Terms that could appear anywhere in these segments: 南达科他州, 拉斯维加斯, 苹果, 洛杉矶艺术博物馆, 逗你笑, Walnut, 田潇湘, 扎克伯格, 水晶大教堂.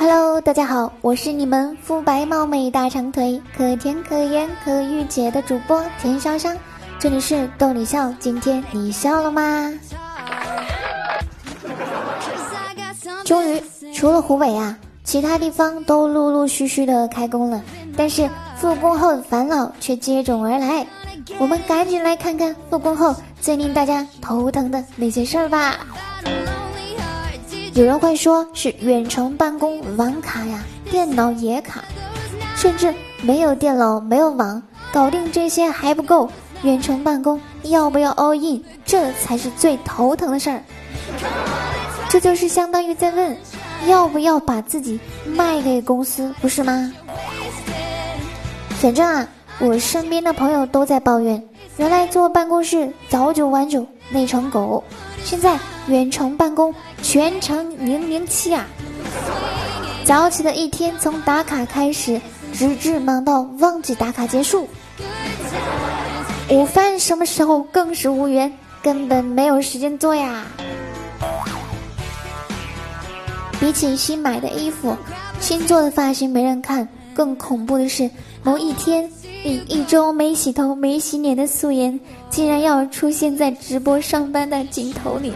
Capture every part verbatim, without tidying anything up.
Hello， 大家好，我是你们肤白貌美大长腿可甜可盐可御姐的主播田潇湘，这里是逗你笑，今天你笑了吗？终于除了湖北啊，其他地方都陆陆续续的开工了，但是复工后的烦恼却接踵而来，我们赶紧来看看复工后最令大家头疼的那些事儿吧。有人会说是远程办公网卡呀，电脑也卡，甚至没有电脑没有网，搞定这些还不够，远程办公要不要 all in， 这才是最头疼的事儿。这就是相当于在问要不要把自己卖给公司，不是吗？反正啊，我身边的朋友都在抱怨，原来坐办公室早九晚九累成狗，现在远程办公全程零零七啊！早起的一天从打卡开始，直至忙到忘记打卡结束。午饭什么时候更是无缘，根本没有时间做呀。比起新买的衣服，新做的发型没人看，更恐怖的是某一天你一周没洗头没洗脸的素颜竟然要出现在直播上班的镜头里。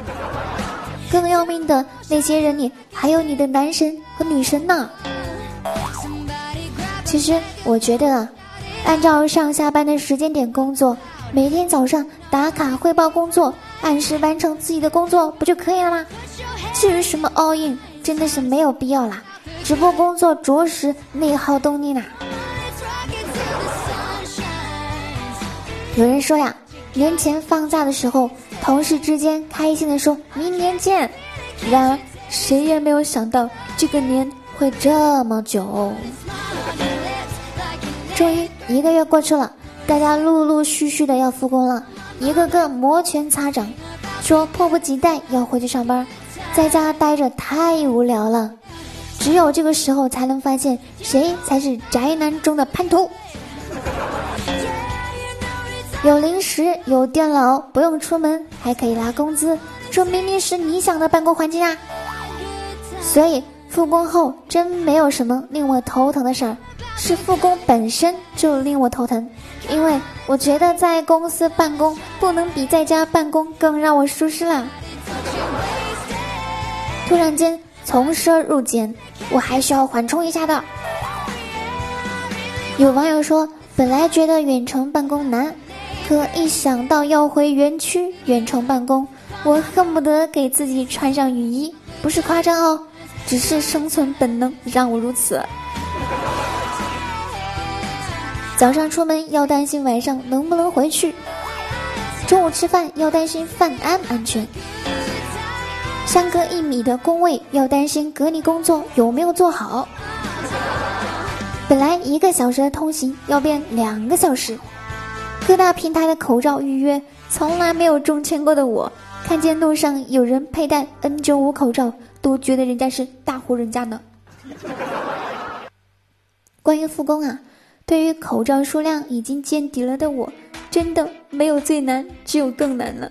更要命的那些人里还有你的男神和女神呢。其实我觉得啊，按照上下班的时间点工作，每天早上打卡汇报工作，按时完成自己的工作不就可以了吗？至于什么 all in 真的是没有必要啦，直播工作着实内耗动力啦。有人说呀，年前放假的时候同事之间开心的说明年见，然而谁也没有想到这个年会这么久。终于一个月过去了，大家陆陆续续的要复工了，一个个摩拳擦掌说迫不及待要回去上班，在家待着太无聊了。只有这个时候才能发现谁才是宅男中的叛徒。有零食有电脑不用出门还可以拿工资，这明明是理想的办公环境啊。所以复工后真没有什么令我头疼的事儿，是复工本身就令我头疼，因为我觉得在公司办公不能比在家办公更让我舒适啦。突然间从奢入俭，我还需要缓冲一下的。有网友说，本来觉得远程办公难，可一想到要回园区远程办公，我恨不得给自己穿上雨衣，不是夸张哦，只是生存本能让我如此。早上出门要担心晚上能不能回去，中午吃饭要担心饭安安全，相隔一米的工位要担心隔离工作有没有做好，本来一个小时的通行要变两个小时，各大平台的口罩预约从来没有中签过的我，看见路上有人佩戴 N 九十五 口罩都觉得人家是大户人家呢。关于复工啊，对于口罩数量已经见底了的我，真的没有最难，只有更难了。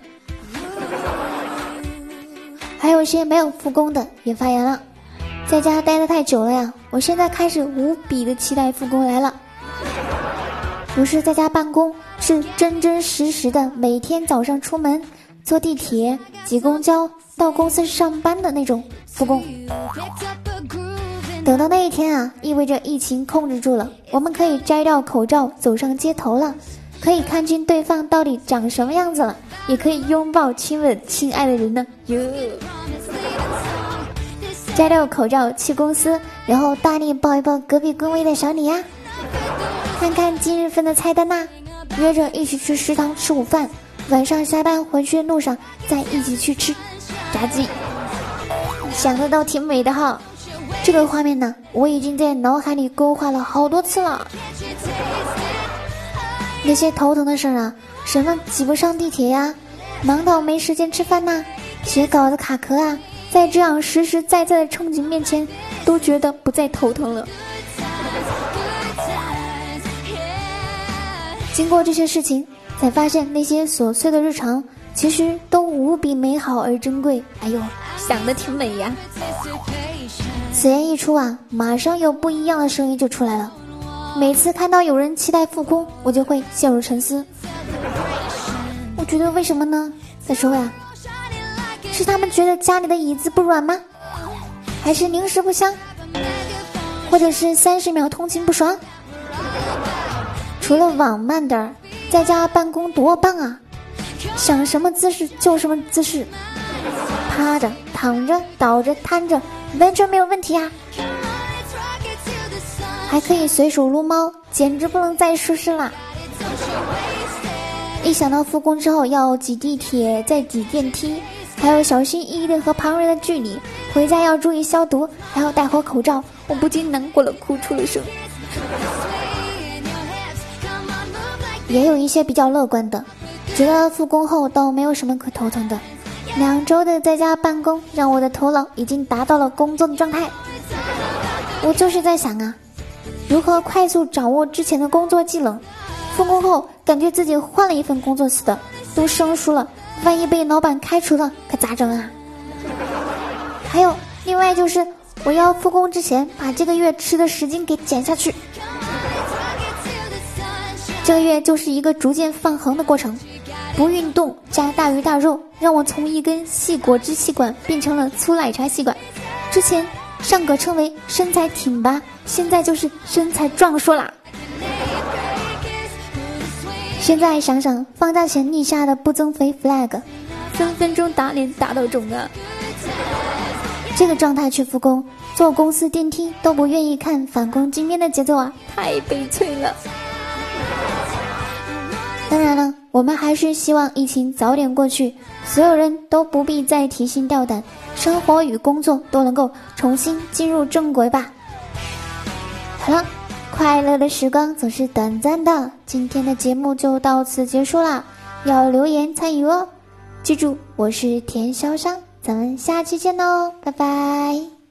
还有些没有复工的也发言了，在家待得太久了呀，我现在开始无比的期待复工来了。不是在家办公，是真真实实的每天早上出门坐地铁挤公交到公司上班的那种复工。等到那一天啊，意味着疫情控制住了，我们可以摘掉口罩走上街头了，可以看清对方到底长什么样子了，也可以拥抱亲吻亲爱的人呢。哟，摘掉口罩去公司，然后大力抱一抱隔壁工位的小李呀、啊，看看今日份的菜单呐、啊，约着一起去食堂吃午饭，晚上下班回去的路上再一起去吃炸鸡，想的倒挺美的哈。这个画面呢，我已经在脑海里勾画了好多次了。那些头疼的事儿啊，什么挤不上地铁呀、啊，忙到没时间吃饭呐、啊，写稿子卡壳啊，在这样实实在在的憧憬面前，都觉得不再头疼了。经过这些事情，才发现那些琐碎的日常其实都无比美好而珍贵。哎呦，想得挺美呀。此言一出啊，马上有不一样的声音就出来了。每次看到有人期待复工，我就会陷入沉思。我觉得为什么呢？再说呀，是他们觉得家里的椅子不软吗？还是零食不香？或者是三十秒通勤不爽？除了网慢点儿，在家办公多棒啊！想什么姿势就什么姿势，趴着、躺着、倒着、瘫着，完全没有问题啊！还可以随手撸猫，简直不能再舒适啦！一想到复工之后要挤地铁，再挤电梯，还有小心翼翼的和旁人的距离，回家要注意消毒，还要戴好口罩，我不禁难过了，哭出了声。也有一些比较乐观的，觉得复工后倒没有什么可头疼的，两周的在家办公让我的头脑已经达到了工作的状态。我就是在想啊，如何快速掌握之前的工作技能，复工后感觉自己换了一份工作似的，都生疏了，万一被老板开除了可咋整啊？还有另外就是，我要复工之前把这个月吃的十斤给减下去。这个月就是一个逐渐放横的过程，不运动加大鱼大肉，让我从一根细果汁细管变成了粗奶茶细管。之前尚可称为身材挺拔，现在就是身材壮硕啦。现在想想，放假前立下的不增肥 flag， 分分钟打脸打到肿啊！这个状态去复工，坐公司电梯都不愿意看返工今天的节奏啊，太悲催了。当然了，我们还是希望疫情早点过去，所有人都不必再提心吊胆，生活与工作都能够重新进入正轨吧。好了，快乐的时光总是短暂的，今天的节目就到此结束啦，要留言参与哦！记住，我是田潇湘，咱们下期见哦，拜拜。